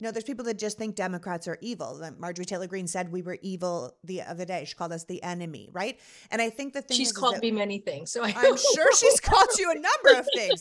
You know, there's people that just think Democrats are evil. Marjorie Taylor Greene said we were evil the other day. She called us the enemy, right? And I think the thing she's called me many things. So I'm sure she's called you a number of things.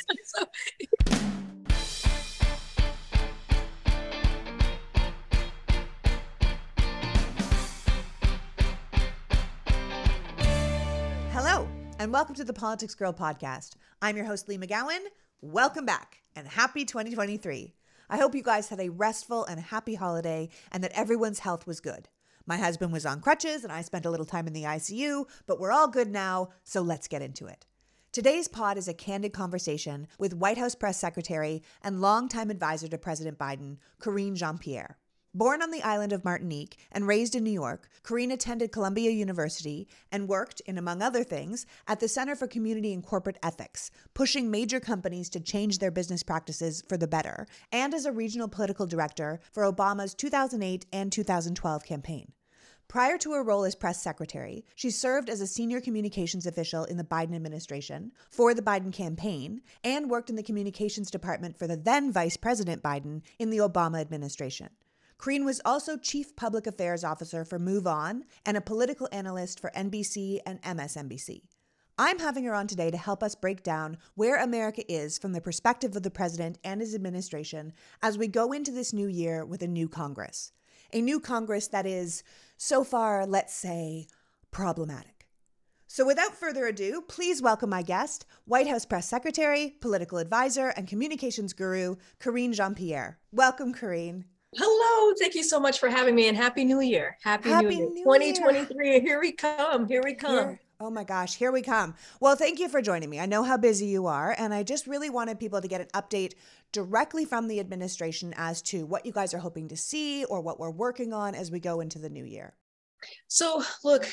Hello, and welcome to the Politics Girl podcast. I'm your host, Lee McGowan. Welcome back, and happy 2023. I hope you guys had a restful and happy holiday and that everyone's health was good. My husband was on crutches and I spent a little time in the ICU, but we're all good now, so let's get into it. Today's pod is a candid conversation with White House Press Secretary and longtime advisor to President Biden, Karine Jean-Pierre. Born on the island of Martinique and raised in New York, Karine attended Columbia University and worked, in among other things, at the Center for Community and Corporate Ethics, pushing major companies to change their business practices for the better, and as a regional political director for Obama's 2008 and 2012 campaign. Prior to her role as press secretary, she served as a senior communications official in the Biden administration, for the Biden campaign, and worked in the communications department for the then Vice President Biden in the Obama administration. Karine was also Chief Public Affairs Officer for MoveOn and a political analyst for NBC and MSNBC. I'm having her on today to help us break down where America is from the perspective of the president and his administration as we go into this new year with a new Congress. A new Congress that is, so far, let's say, problematic. So without further ado, please welcome my guest, White House Press Secretary, political advisor, and communications guru, Karine Jean-Pierre. Welcome, Karine. Hello, thank you so much for having me, and Happy New Year. Happy New Year. 2023. Here we come. Oh my gosh, here we come. Well, thank you for joining me. I know how busy you are, and I just really wanted people to get an update directly from the administration as to what you guys are hoping to see or what we're working on as we go into the new year. So look,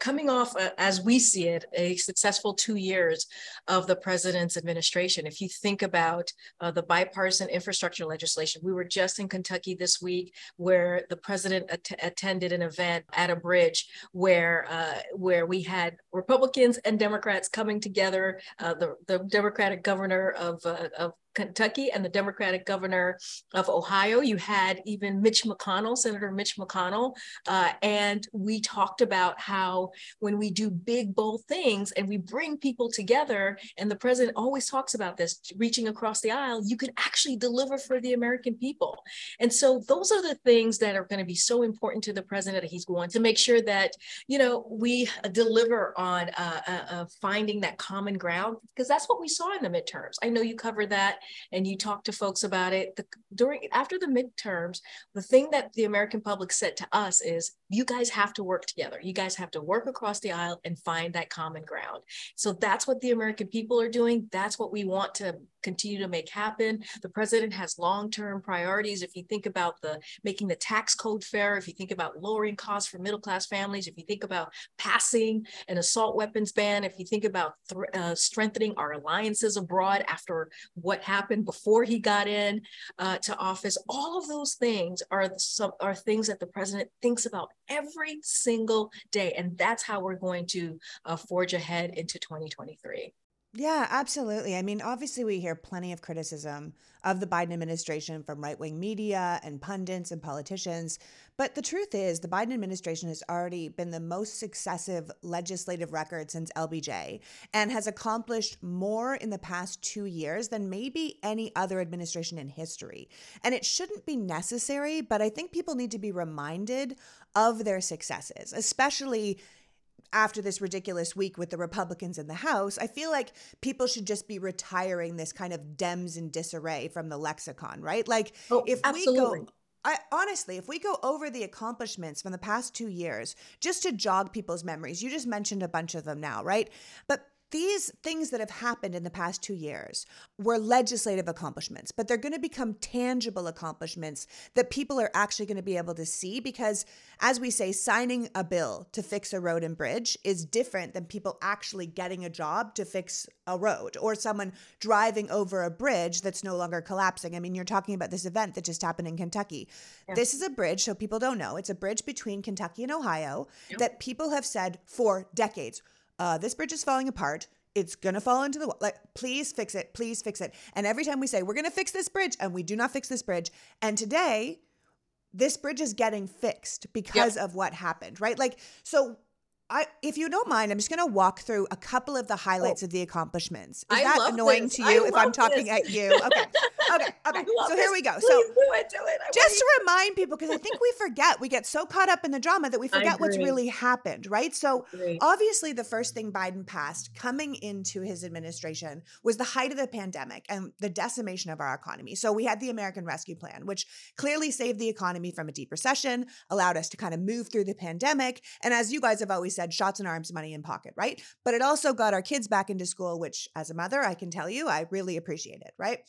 coming off, as we see it, a successful 2 years of the president's administration. If you think about the bipartisan infrastructure legislation, we were just in Kentucky this week where the president attended an event at a bridge where we had Republicans and Democrats coming together, the Democratic governor of Kentucky and the Democratic governor of Ohio. You had even Senator Mitch McConnell. And we talked about how when we do big, bold things and we bring people together, and the president always talks about this, reaching across the aisle, you can actually deliver for the American people. And so those are the things that are going to be so important to the president. He's going to make sure that, you know, we deliver on finding that common ground, because that's what we saw in the midterms. I know you covered that. And you talk to folks about it after the midterms. The thing that the American public said to us is, you guys have to work together. You guys have to work across the aisle and find that common ground. So that's what the American people are doing. That's what we want to continue to make happen. The president has long-term priorities. If you think about making the tax code fair, if you think about lowering costs for middle-class families, if you think about passing an assault weapons ban, if you think about strengthening our alliances abroad after what happened before he got in to office, all of those things are things that the president thinks about every single day. And that's how we're going to forge ahead into 2023. Yeah, absolutely. I mean, obviously, we hear plenty of criticism of the Biden administration from right-wing media and pundits and politicians. But the truth is, the Biden administration has already been the most successive legislative record since LBJ and has accomplished more in the past 2 years than maybe any other administration in history. And it shouldn't be necessary, but I think people need to be reminded of their successes, especially after this ridiculous week with the Republicans in the House. I feel like people should just be retiring this kind of Dems in disarray from the lexicon, right? Like, if we go over the accomplishments from the past 2 years, just to jog people's memories, you just mentioned a bunch of them now, right? But these things that have happened in the past 2 years were legislative accomplishments, but they're going to become tangible accomplishments that people are actually going to be able to see, because, as we say, signing a bill to fix a road and bridge is different than people actually getting a job to fix a road or someone driving over a bridge that's no longer collapsing. I mean, you're talking about this event that just happened in Kentucky. Yeah. This is a bridge, so people don't know. It's a bridge between Kentucky and Ohio that people have said for decades, this bridge is falling apart. it's going to fall into the wall. Like, please fix it. Please fix it. And every time we say, we're going to fix this bridge, and we do not fix this bridge. And today, this bridge is getting fixed because of what happened, right? Like, so if you don't mind, I'm just going to walk through a couple of the highlights of the accomplishments. Is that annoying to you if I'm talking at you? Okay. Okay. So here we go. So just to remind people, because I think we forget, we get so caught up in the drama that we forget what's really happened, right? So obviously the first thing Biden passed coming into his administration was the height of the pandemic and the decimation of our economy. So we had the American Rescue Plan, which clearly saved the economy from a deep recession, allowed us to kind of move through the pandemic. And as you guys have always said, shots in arms, money in pocket, right? But it also got our kids back into school, which as a mother, I can tell you, I really appreciate it, right?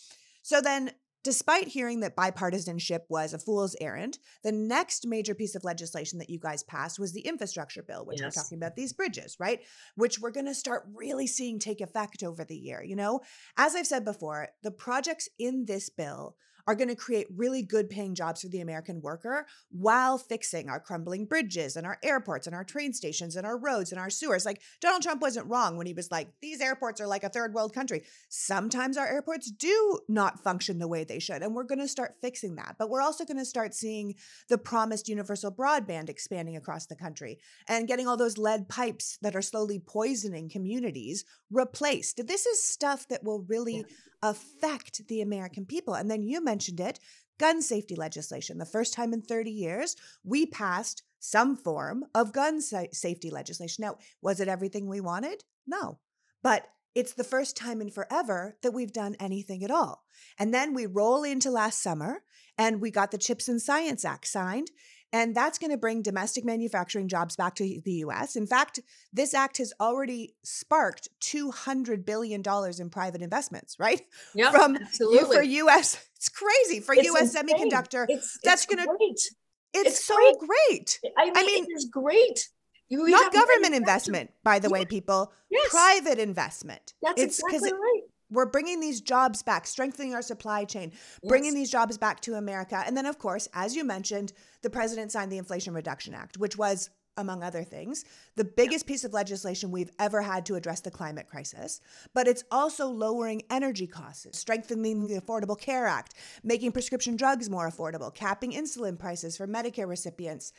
So then, despite hearing that bipartisanship was a fool's errand, the next major piece of legislation that you guys passed was the infrastructure bill, which we're talking about these bridges, right? Which we're going to start really seeing take effect over the year. You know, as I've said before, the projects in this bill are going to create really good paying jobs for the American worker while fixing our crumbling bridges and our airports and our train stations and our roads and our sewers. Like, Donald Trump wasn't wrong when he was like, these airports are like a third world country. Sometimes our airports do not function the way they should, and we're going to start fixing that. But we're also going to start seeing the promised universal broadband expanding across the country and getting all those lead pipes that are slowly poisoning communities replaced. This is stuff that will really affect the American people. And then you mentioned it, gun safety legislation. The first time in 30 years, we passed some form of gun safety legislation. Now, was it everything we wanted? No. But it's the first time in forever that we've done anything at all. And then we roll into last summer and we got the CHIPS and Science Act signed. And that's going to bring domestic manufacturing jobs back to the U.S. In fact, this act has already sparked $200 billion in private investments, right? Yeah, absolutely. For U.S. It's crazy. For it's U.S. insane. Semiconductor. That's going to – It's so great. I mean it's great. Not government investment, by the way, people. Yes. Private investment. That's exactly right. We're bringing these jobs back, strengthening our supply chain, bringing these jobs back to America. And then, of course, as you mentioned, the president signed the Inflation Reduction Act, which was, among other things, the biggest piece of legislation we've ever had to address the climate crisis. But it's also lowering energy costs, strengthening the Affordable Care Act, making prescription drugs more affordable, capping insulin prices for Medicare recipients.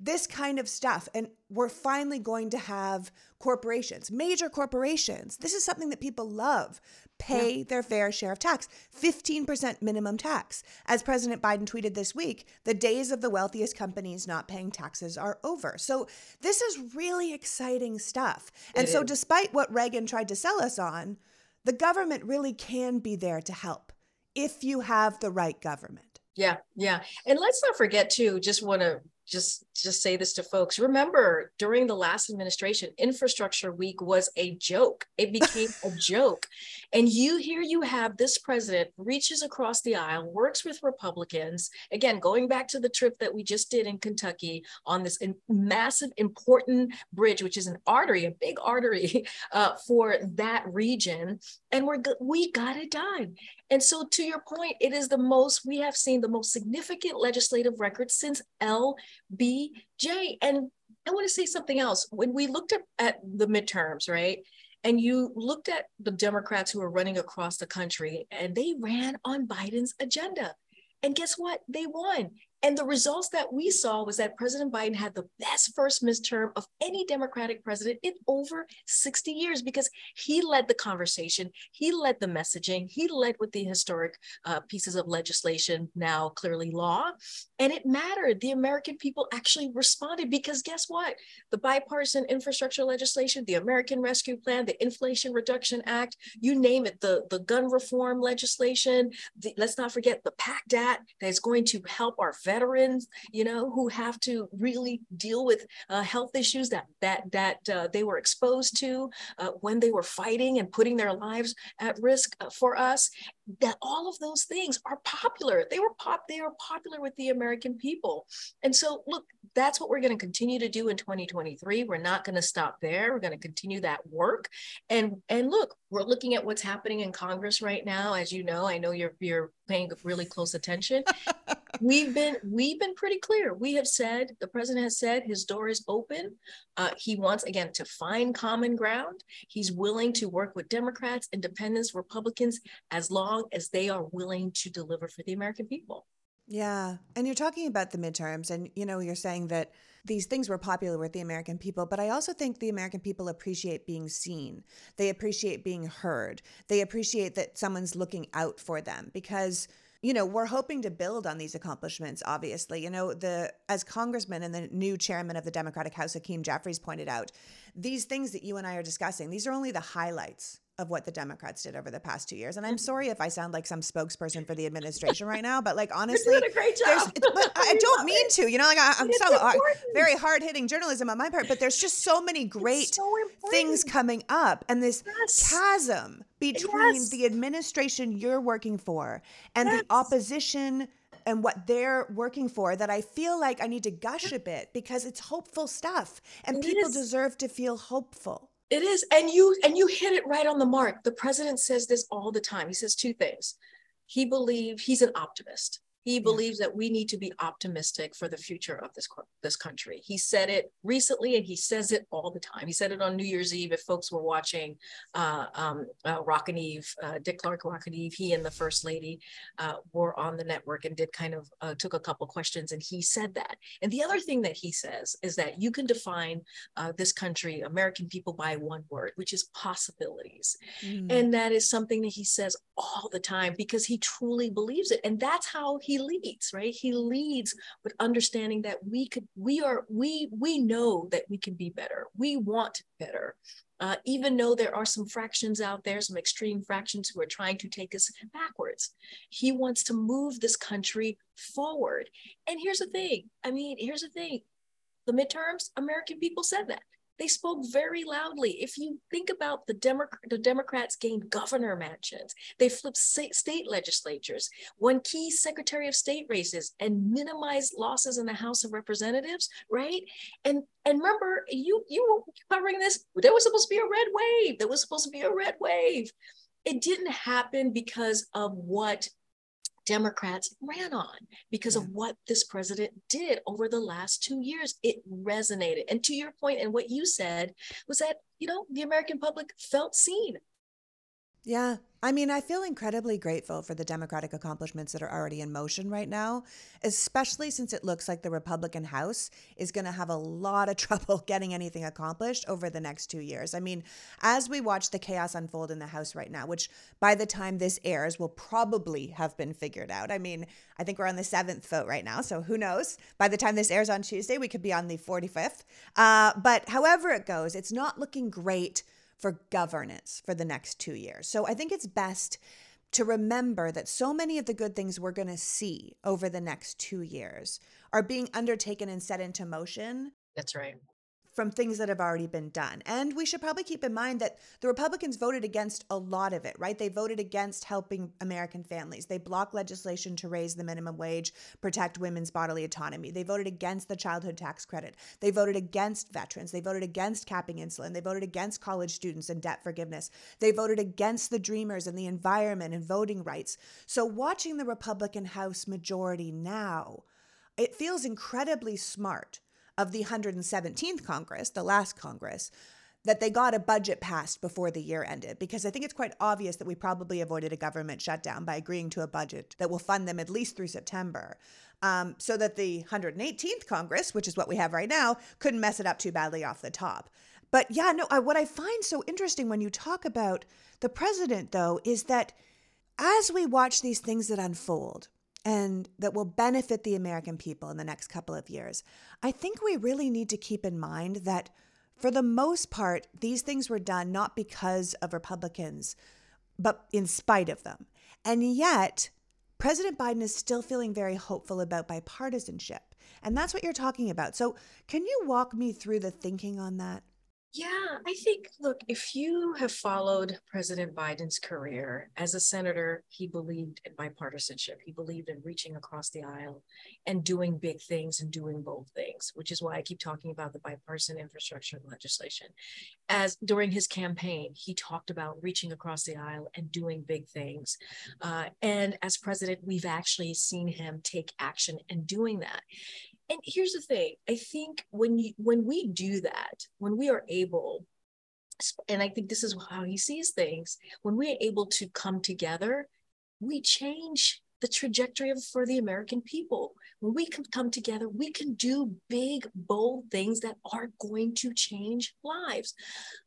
This kind of stuff. And we're finally going to have corporations, major corporations. This is something that people love. Pay their fair share of tax, 15% minimum tax. As President Biden tweeted this week, the days of the wealthiest companies not paying taxes are over. So this is really exciting stuff. And so despite what Reagan tried to sell us on, the government really can be there to help if you have the right government. Yeah, yeah. And let's not forget too, just say this to folks. Remember, during the last administration, Infrastructure Week was a joke. It became a joke. And you have this president reaches across the aisle, works with Republicans. Again, going back to the trip that we just did in Kentucky on this massive, important bridge, which is an artery, a big artery for that region. And we got it done. And so to your point, it is we have seen the most significant legislative record since LBJ. And I want to say something else. When we looked at the midterms, right? And you looked at the Democrats who were running across the country, and they ran on Biden's agenda. And guess what? They won. And the results that we saw was that President Biden had the best first midterm of any Democratic president in over 60 years because he led the conversation, he led the messaging, he led with the historic pieces of legislation, now clearly law, and it mattered. The American people actually responded because guess what? The bipartisan infrastructure legislation, the American Rescue Plan, the Inflation Reduction Act, you name it, the gun reform legislation, let's not forget the PACT Act that's going to help our veterans, you know, who have to really deal with health issues that they were exposed to when they were fighting and putting their lives at risk for us. That all of those things are popular. They are popular with the American people. And so, look, that's what we're going to continue to do in 2023. We're not going to stop there. We're going to continue that work. And look, we're looking at what's happening in Congress right now. As you know, I know you're paying really close attention. We've been pretty clear. We have said, the president has said his door is open. He wants, again, to find common ground. He's willing to work with Democrats, independents, Republicans, as long as they are willing to deliver for the American people. Yeah. And you're talking about the midterms, and, you know, you're saying that these things were popular with the American people, but I also think the American people appreciate being seen. They appreciate being heard. They appreciate that someone's looking out for them, because, you know, we're hoping to build on these accomplishments, obviously. You know, as Congressman and the new chairman of the Democratic House, Hakeem Jeffries, pointed out, these things that you and I are discussing, these are only the highlights of what the Democrats did over the past 2 years. And I'm sorry if I sound like some spokesperson for the administration right now, but, like, honestly, you're doing a great job. But I don't mean to, you know, like, I'm very hard hitting journalism on my part, but there's just so many great things coming up, and this chasm between the administration you're working for and the opposition and what they're working for, that I feel like I need to gush a bit, because it's hopeful stuff, and people deserve to feel hopeful. It is. And you hit it right on the mark. The president says this all the time. He says two things. He's an optimist. He believes that we need to be optimistic for the future of this country. He said it recently, and he says it all the time. He said it on New Year's Eve. If folks were watching Rock and Eve, Dick Clark, Rock and Eve, he and the First Lady were on the network and did kind of took a couple questions, and he said that. And the other thing that he says is that you can define this country, American people, by one word, which is possibilities. Mm. And that is something that he says all the time, because he truly believes it. And that's how he leads, right? He leads with understanding that we know that we can be better. We want better. Even though there are some fractions out there, some extreme fractions who are trying to take us backwards. He wants to move this country forward. And here's the thing. The midterms, American people said that. They spoke very loudly. If you think about the Democrats gained governor mansions, they flipped state legislatures, won key Secretary of State races, and minimized losses in the House of Representatives, right? And remember, you were covering this. There was supposed to be a red wave. It didn't happen because of what Democrats ran on, because of what this president did over the last 2 years. It resonated. And to your point, and what you said was that, you know, the American public felt seen. Yeah. I mean, I feel incredibly grateful for the Democratic accomplishments that are already in motion right now, especially since it looks like the Republican House is going to have a lot of trouble getting anything accomplished over the next 2 years. I mean, as we watch the chaos unfold in the House right now, which by the time this airs will probably have been figured out. I mean, I think we're on the 7th vote right now, so who knows? By the time this airs on Tuesday, we could be on the 45th. But however it goes, it's not looking great for governance for the next 2 years. So I think it's best to remember that so many of the good things we're going to see over the next 2 years are being undertaken and set into motion. That's right. From things that have already been done. And we should probably keep in mind that the Republicans voted against a lot of it, right? They voted against helping American families. They blocked legislation to raise the minimum wage, protect women's bodily autonomy. They voted against the childhood tax credit. They voted against veterans. They voted against capping insulin. They voted against college students and debt forgiveness. They voted against the Dreamers and the environment and voting rights. So watching the Republican House majority now, it feels incredibly smart of the 117th Congress, the last Congress, that they got a budget passed before the year ended, because I think it's quite obvious that we probably avoided a government shutdown by agreeing to a budget that will fund them at least through September, so that the 118th Congress, which is what we have right now, couldn't mess it up too badly off the top. But yeah, no, what I find so interesting when you talk about the president, though, is that as we watch these things that unfold, and that will benefit the American people in the next couple of years, I think we really need to keep in mind that for the most part, these things were done not because of Republicans, but in spite of them. And yet, President Biden is still feeling very hopeful about bipartisanship. And that's what you're talking about. So can you walk me through the thinking on that? Yeah, I think, look, if you have followed President Biden's career as a senator, he believed in bipartisanship. He believed in reaching across the aisle and doing big things and doing bold things, which is why I keep talking about the bipartisan infrastructure legislation. As during his campaign, he talked about reaching across the aisle and doing big things. And as president, we've actually seen him take action and doing that. And here's the thing, I think when we do that, when we are able, and I think this is how he sees things, when we are able to come together, we change the trajectory for the American people. When we can come together, we can do big, bold things that are going to change lives.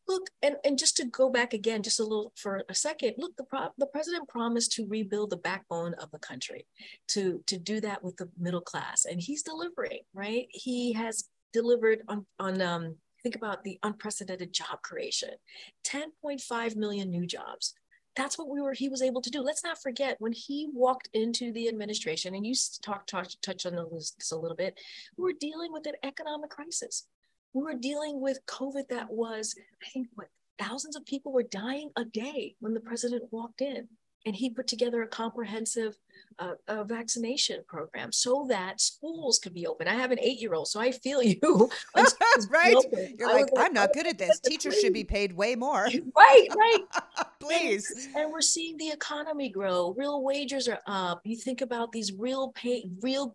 Look, and just to go back again, just a little for a second, look, the president promised to rebuild the backbone of the country, to do that with the middle class. And he's delivering, right? He has delivered on think about the unprecedented job creation, 10.5 million new jobs. That's what he was able to do. Let's not forget, when he walked into the administration, and you touched on this a little bit, we were dealing with an economic crisis. We were dealing with COVID that was, I think, what, thousands of people were dying a day when the president walked in. And he put together a comprehensive vaccination program so that schools could be open. I have an 8-year-old, so I feel you. Right? You're like, I'm not good at this. Teachers should be paid way more. Right. Please. And we're seeing the economy grow. Real wages are up. You think about these real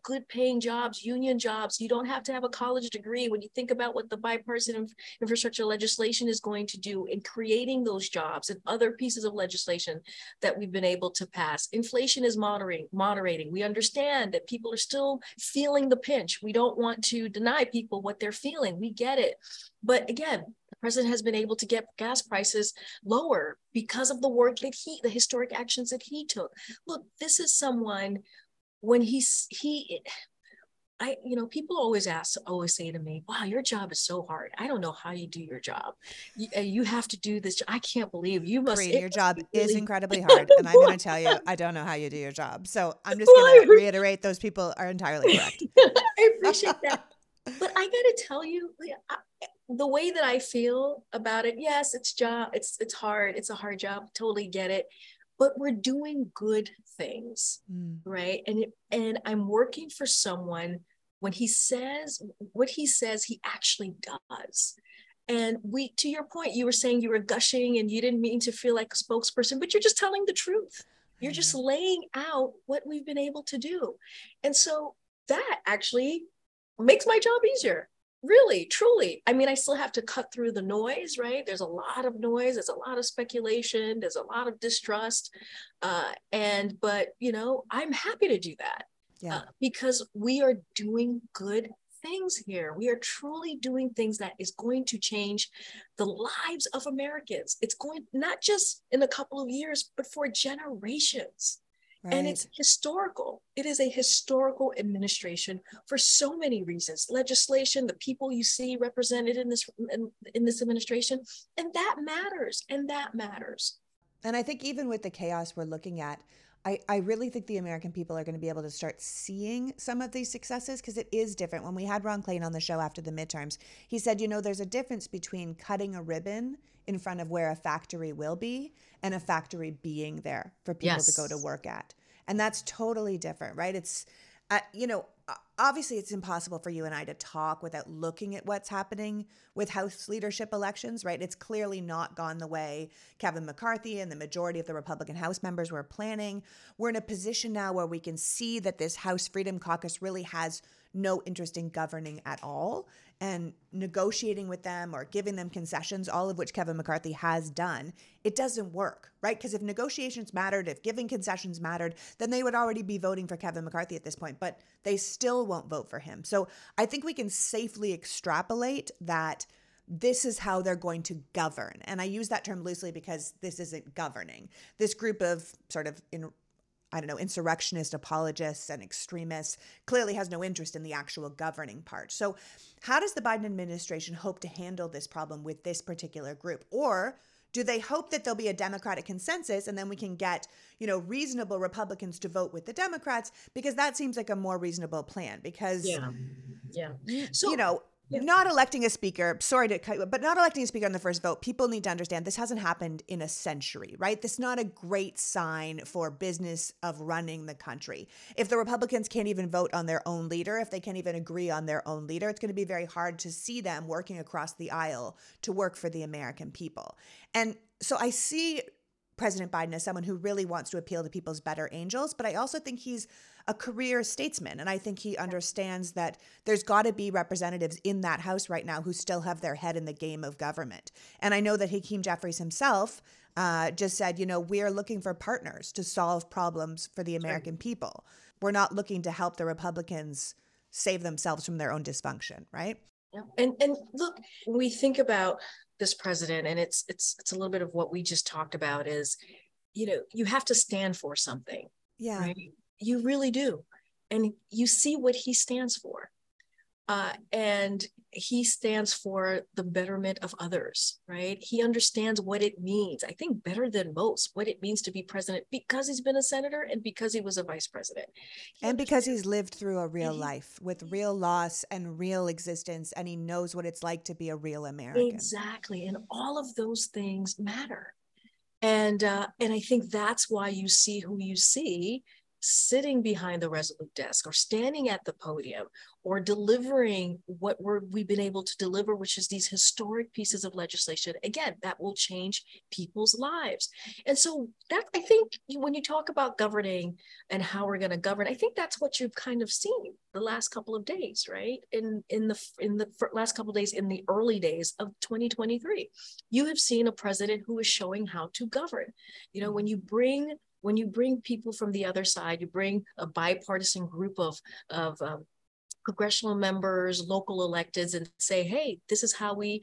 good paying jobs, union jobs. You don't have to have a college degree. When you think about what the bipartisan infrastructure legislation is going to do in creating those jobs and other pieces of legislation that we've been able to pass. Inflation is moderating. We understand that people are still feeling the pinch. We don't want to deny people what they're feeling. We get it. But again, the president has been able to get gas prices lower because of the work that the historic actions that he took. Look, this is someone when people always say to me, wow, your job is so hard. I don't know how you do your job. You have to do this. I can't believe you must. Karine, your job is incredibly hard. And I'm going to tell you, I don't know how you do your job. So I'm just going to reiterate, those people are entirely correct. I appreciate that. But I got to tell you, the way that I feel about it, yes, it's hard. It's a hard job. Totally get it. But we're doing good things, right? And I'm working for someone. When he says what he says, he actually does. And to your point, you were saying you were gushing and you didn't mean to feel like a spokesperson, but you're just telling the truth. You're just laying out what we've been able to do. And so that actually makes my job easier. Really, truly. I mean, I still have to cut through the noise, right? There's a lot of noise. There's a lot of speculation. There's a lot of distrust. But I'm happy to do that. Yeah. Because we are doing good things here. We are truly doing things that is going to change the lives of Americans. It's going not just in a couple of years, but for generations. Right. And it's historical. It is a historical administration for so many reasons. Legislation, the people you see represented in this administration, and that matters. And I think even with the chaos we're looking at, I really think the American people are going to be able to start seeing some of these successes, because it is different. When we had Ron Klain on the show after the midterms, he said, there's a difference between cutting a ribbon in front of where a factory will be and a factory being there for people to go to work at. And that's totally different, right? It's, obviously it's impossible for you and I to talk without looking at what's happening with House leadership elections, right? It's clearly not gone the way Kevin McCarthy and the majority of the Republican House members were planning. We're in a position now where we can see that this House Freedom Caucus really has no interest in governing at all, and negotiating with them or giving them concessions, all of which Kevin McCarthy has done, it doesn't work, right? Because if negotiations mattered, if giving concessions mattered, then they would already be voting for Kevin McCarthy at this point, but they still won't vote for him. So I think we can safely extrapolate that this is how they're going to govern. And I use that term loosely because this isn't governing. This group of sort of insurrectionist apologists and extremists clearly has no interest in the actual governing part. So how does the Biden administration hope to handle this problem with this particular group? Or do they hope that there'll be a Democratic consensus and then we can get, reasonable Republicans to vote with the Democrats? Because that seems like a more reasonable plan because, So, Not electing a speaker, sorry to cut you, but not electing a speaker on the first vote, people need to understand this hasn't happened in a century, right? This is not a great sign for business of running the country. If the Republicans can't even vote on their own leader, if they can't even agree on their own leader, it's going to be very hard to see them working across the aisle to work for the American people. And so I see President Biden as someone who really wants to appeal to people's better angels, but I also think he's a career statesman. And I think he understands that there's got to be representatives in that House right now who still have their head in the game of government. And I know that Hakeem Jeffries himself just said, you know, we're looking for partners to solve problems for the American people. We're not looking to help the Republicans save themselves from their own dysfunction, right? Yeah. And look, when we think about this president, and it's a little bit of what we just talked about is, you know, you have to stand for something. Yeah. Right? You really do. And you see what he stands for. And he stands for the betterment of others, right? He understands what it means, I think better than most, what it means to be president, because he's been a senator and because he was a vice president. And because he's lived through a real life with real loss and real existence, and he knows what it's like to be a real American. Exactly. And all of those things matter. And I think that's why you see who you see sitting behind the Resolute desk or standing at the podium or delivering what we've been able to deliver, which is these historic pieces of legislation, again, that will change people's lives. And so that, I think when you talk about governing and how we're going to govern, I think that's what you've kind of seen the last couple of days, right? In the last couple of days, in the early days of 2023, you have seen a president who is showing how to govern. You know, when you bring people from the other side, you bring a bipartisan group of congressional members, local electeds, and say, hey, this is how we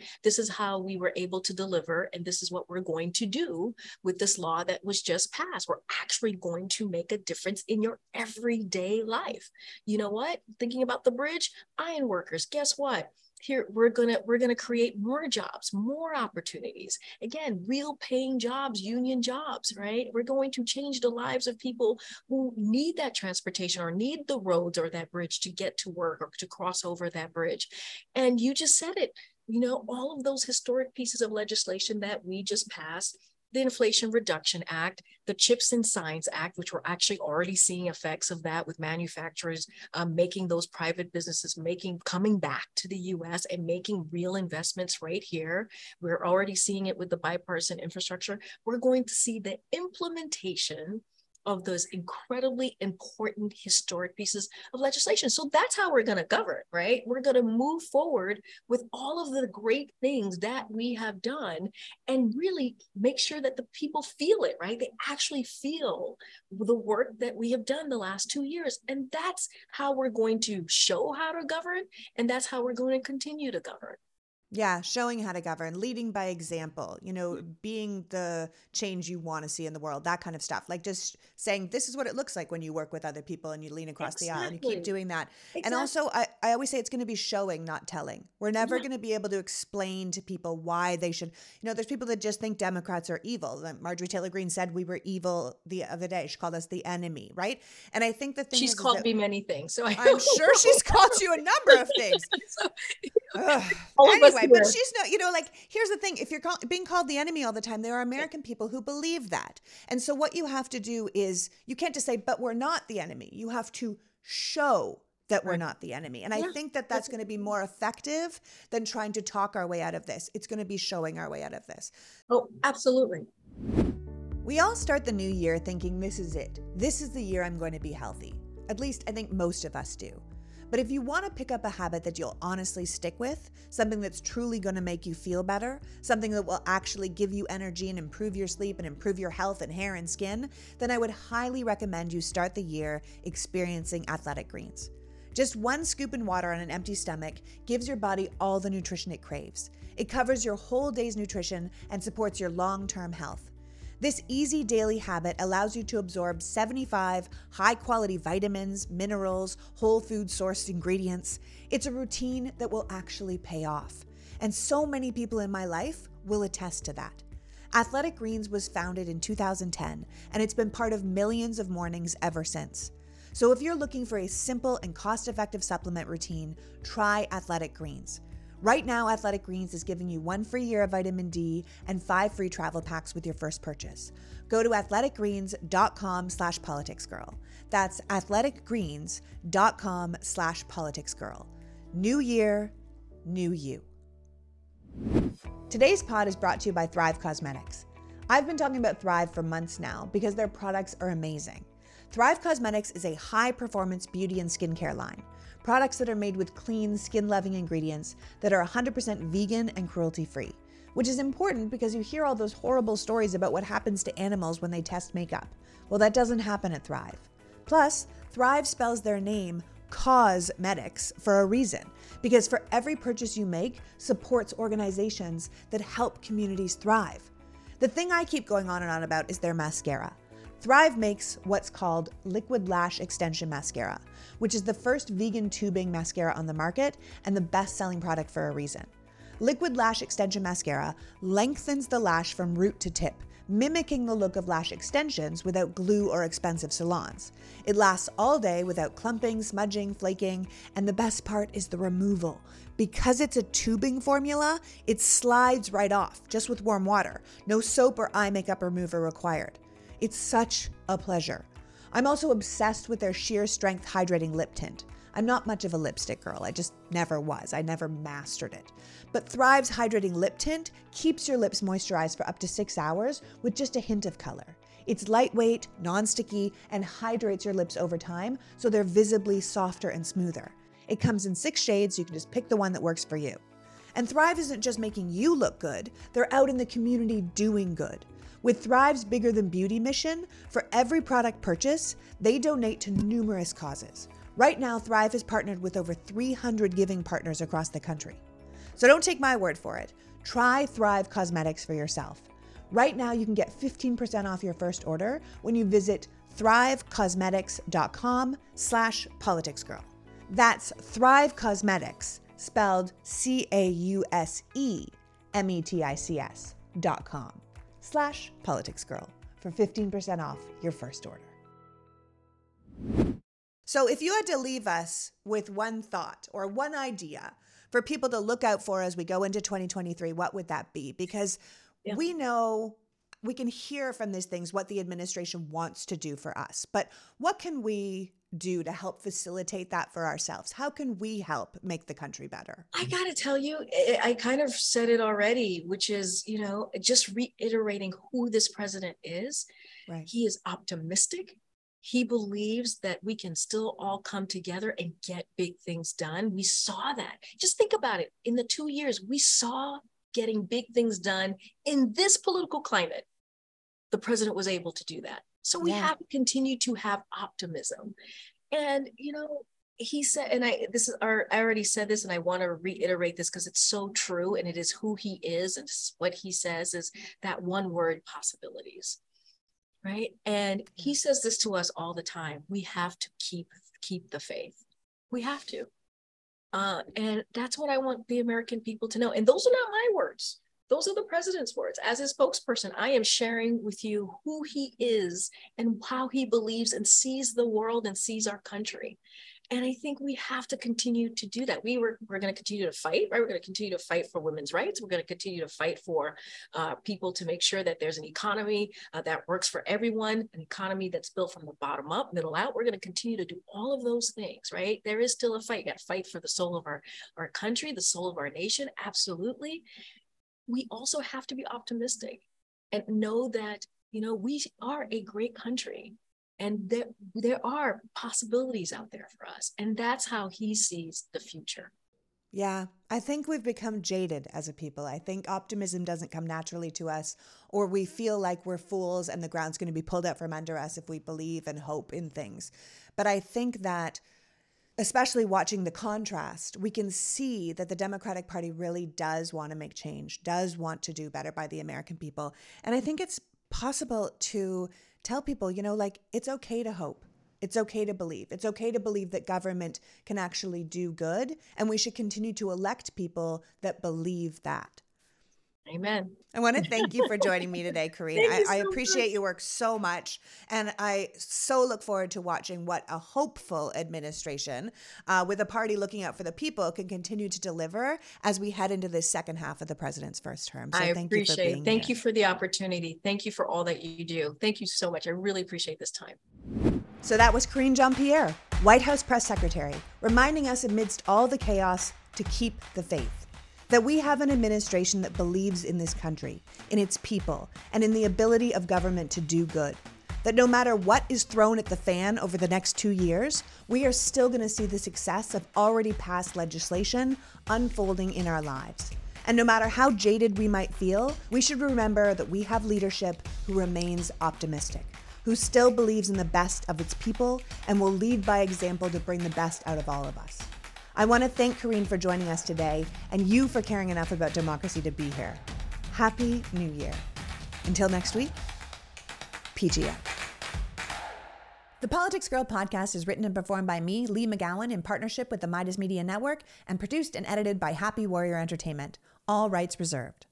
were able to deliver, and this is what we're going to do with this law that was just passed. We're actually going to make a difference in your everyday life. You know what? Thinking about the bridge, iron workers, guess what? Here, we're gonna create more jobs, more opportunities. Again, real paying jobs, union jobs, right? We're going to change the lives of people who need that transportation or need the roads or that bridge to get to work or to cross over that bridge. And you just said it, you know, all of those historic pieces of legislation that we just passed, the Inflation Reduction Act, the CHIPS and Science Act, which we're actually already seeing effects of that with manufacturers making those private businesses, coming back to the U.S. and making real investments right here. We're already seeing it with the bipartisan infrastructure. We're going to see the implementation of those incredibly important historic pieces of legislation. So that's how we're going to govern, right? We're going to move forward with all of the great things that we have done and really make sure that the people feel it, right? They actually feel the work that we have done the last 2 years. And that's how we're going to show how to govern. And that's how we're going to continue to govern. Yeah, showing how to govern, leading by example, you know, being the change you want to see in the world, that kind of stuff. Like just saying, this is what it looks like when you work with other people and you lean across the aisle and you keep doing that. Exactly. And also, I always say it's going to be showing, not telling. We're never going to be able to explain to people why they should. You know, there's people that just think Democrats are evil. Marjorie Taylor Greene said we were evil the other day. She called us the enemy, right? And I think the thing she's called me many things. So I'm sure she's called you a number of things. But she's not, you know, like, here's the thing. If you're being called the enemy all the time, there are American people who believe that. And so what you have to do is you can't just say, but we're not the enemy. You have to show that we're not the enemy. And I think that that's going to be more effective than trying to talk our way out of this. It's going to be showing our way out of this. Oh, absolutely. We all start the new year thinking this is it. This is the year I'm going to be healthy. At least I think most of us do. But if you want to pick up a habit that you'll honestly stick with, something that's truly going to make you feel better, something that will actually give you energy and improve your sleep and improve your health and hair and skin, then I would highly recommend you start the year experiencing Athletic Greens. Just one scoop in water on an empty stomach gives your body all the nutrition it craves. It covers your whole day's nutrition and supports your long-term health. This easy daily habit allows you to absorb 75 high-quality vitamins, minerals, whole food sourced ingredients. It's a routine that will actually pay off. And so many people in my life will attest to that. Athletic Greens was founded in 2010, and it's been part of millions of mornings ever since. So if you're looking for a simple and cost-effective supplement routine, try Athletic Greens. Right now, Athletic Greens is giving you 1 free year of vitamin D and 5 free travel packs with your first purchase. Go to athleticgreens.com/politicsgirl. That's athleticgreens.com/politicsgirl. New year, new you. Today's pod is brought to you by Thrive Cosmetics. I've been talking about Thrive for months now because their products are amazing. Thrive Cosmetics is a high-performance beauty and skincare line. Products that are made with clean, skin-loving ingredients that are 100% vegan and cruelty-free, which is important because you hear all those horrible stories about what happens to animals when they test makeup. Well, that doesn't happen at Thrive. Plus, Thrive spells their name Cosmetics for a reason, because for every purchase you make supports organizations that help communities thrive. The thing I keep going on and on about is their mascara. Thrive makes what's called Liquid Lash Extension Mascara, which is the first vegan tubing mascara on the market and the best-selling product for a reason. Liquid Lash Extension Mascara lengthens the lash from root to tip, mimicking the look of lash extensions without glue or expensive salons. It lasts all day without clumping, smudging, flaking, and the best part is the removal. Because it's a tubing formula, it slides right off, just with warm water. No soap or eye makeup remover required. It's such a pleasure. I'm also obsessed with their sheer strength hydrating lip tint. I'm not much of a lipstick girl. I just never was. I never mastered it. But Thrive's hydrating lip tint keeps your lips moisturized for up to 6 hours with just a hint of color. It's lightweight, non-sticky, and hydrates your lips over time, so they're visibly softer and smoother. It comes in 6 shades. So you can just pick the one that works for you. And Thrive isn't just making you look good. They're out in the community doing good. With Thrive's Bigger Than Beauty mission, for every product purchase, they donate to numerous causes. Right now, Thrive has partnered with over 300 giving partners across the country. So don't take my word for it. Try Thrive Cosmetics for yourself. Right now, you can get 15% off your first order when you visit thrivecosmetics.com/politicsgirl. That's Thrive Cosmetics, spelled CAUSEMETICS.com/politicsgirl for 15% off your first order. So if you had to leave us with one thought or one idea for people to look out for as we go into 2023, what would that be? Because we know, we can hear from these things what the administration wants to do for us, but what can we do to help facilitate that for ourselves? How can we help make the country better? I got to tell you, I kind of said it already, which is, you know, just reiterating who this president is. Right. He is optimistic. He believes that we can still all come together and get big things done. We saw that. Just think about it. In the 2 years, we saw getting big things done in this political climate. The president was able to do that. So we have to continue to have optimism. And, you know, he said, and I already said this, and I want to reiterate this because it's so true. And it is who he is. And what he says is that one word, possibilities. Right. And he says this to us all the time. We have to keep the faith. We have to. And that's what I want the American people to know. And those are not my words. Those are the president's words. As his spokesperson, I am sharing with you who he is and how he believes and sees the world and sees our country. And I think we have to continue to do that. We're going to continue to fight, right? We're going to continue to fight for women's rights. We're going to continue to fight for people to make sure that there's an economy that works for everyone, an economy that's built from the bottom up, middle out. We're going to continue to do all of those things, right? There is still a fight. You got to fight for the soul of our country, the soul of our nation. Absolutely. We also have to be optimistic and know that, you know, we are a great country and there are possibilities out there for us. And that's how he sees the future. Yeah, I think we've become jaded as a people. I think optimism doesn't come naturally to us, or we feel like we're fools and the ground's going to be pulled out from under us if we believe and hope in things. But I think that especially watching the contrast, we can see that the Democratic Party really does want to make change, does want to do better by the American people. And I think it's possible to tell people, you know, like, it's okay to hope. It's okay to believe. It's okay to believe that government can actually do good. And we should continue to elect people that believe that. Amen. I want to thank you for joining me today, Karine. I appreciate your work so much. And I so look forward to watching what a hopeful administration with a party looking out for the people can continue to deliver as we head into this second half of the president's first term. So I appreciate you for being here. Thank you for the opportunity. Thank you for all that you do. Thank you so much. I really appreciate this time. So that was Karine Jean-Pierre, White House Press Secretary, reminding us amidst all the chaos to keep the faith. That we have an administration that believes in this country, in its people, and in the ability of government to do good. That no matter what is thrown at the fan over the next 2 years, we are still going to see the success of already passed legislation unfolding in our lives. And no matter how jaded we might feel, we should remember that we have leadership who remains optimistic, who still believes in the best of its people and will lead by example to bring the best out of all of us. I want to thank Karine for joining us today and you for caring enough about democracy to be here. Happy New Year. Until next week, PGF. The Politics Girl podcast is written and performed by me, Lee McGowan, in partnership with the Midas Media Network and produced and edited by Happy Warrior Entertainment. All rights reserved.